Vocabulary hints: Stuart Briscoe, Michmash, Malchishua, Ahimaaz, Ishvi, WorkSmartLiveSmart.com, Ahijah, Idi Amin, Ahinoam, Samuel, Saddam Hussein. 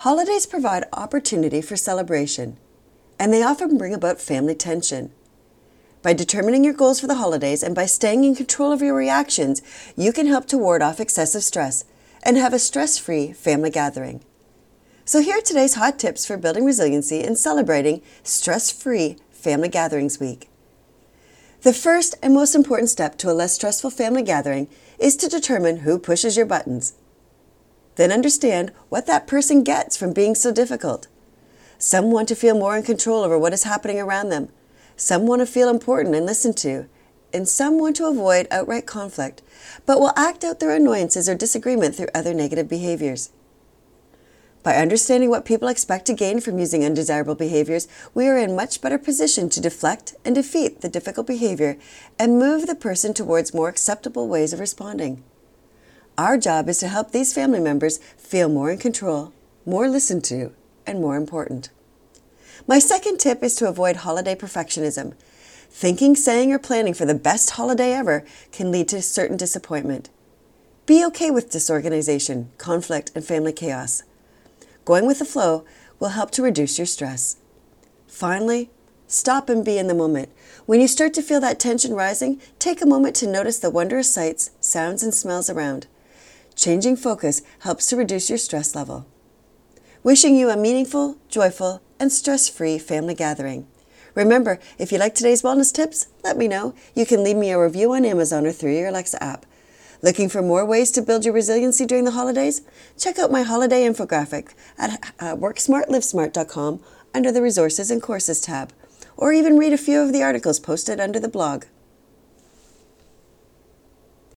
Holidays provide opportunity for celebration, and they often bring about family tension. By determining your goals for the holidays and by staying in control of your reactions, you can help to ward off excessive stress and have a stress-free family gathering. So here are today's hot tips for building resiliency and celebrating Stress-Free Family Gatherings Week. The first and most important step to a less stressful family gathering is to determine who pushes your buttons. Then understand what that person gets from being so difficult. Some want to feel more in control over what is happening around them. Some want to feel important and listened to, and some want to avoid outright conflict, but will act out their annoyances or disagreement through other negative behaviors. By understanding what people expect to gain from using undesirable behaviors, we are in much better position to deflect and defeat the difficult behavior and move the person towards more acceptable ways of responding. Our job is to help these family members feel more in control, more listened to, and more important. My second tip is to avoid holiday perfectionism. Thinking, saying, or planning for the best holiday ever can lead to certain disappointment. Be okay with disorganization, conflict, and family chaos. Going with the flow will help to reduce your stress. Finally, stop and be in the moment. When you start to feel that tension rising, take a moment to notice the wondrous sights, sounds, and smells around. Changing focus helps to reduce your stress level. Wishing you a meaningful, joyful, and stress-free family gathering. Remember, if you like today's wellness tips, let me know. You can leave me a review on Amazon or through your Alexa app. Looking for more ways to build your resiliency during the holidays? Check out my holiday infographic at WorkSmartLiveSmart.com under the Resources and Courses tab, or even read a few of the articles posted under the blog.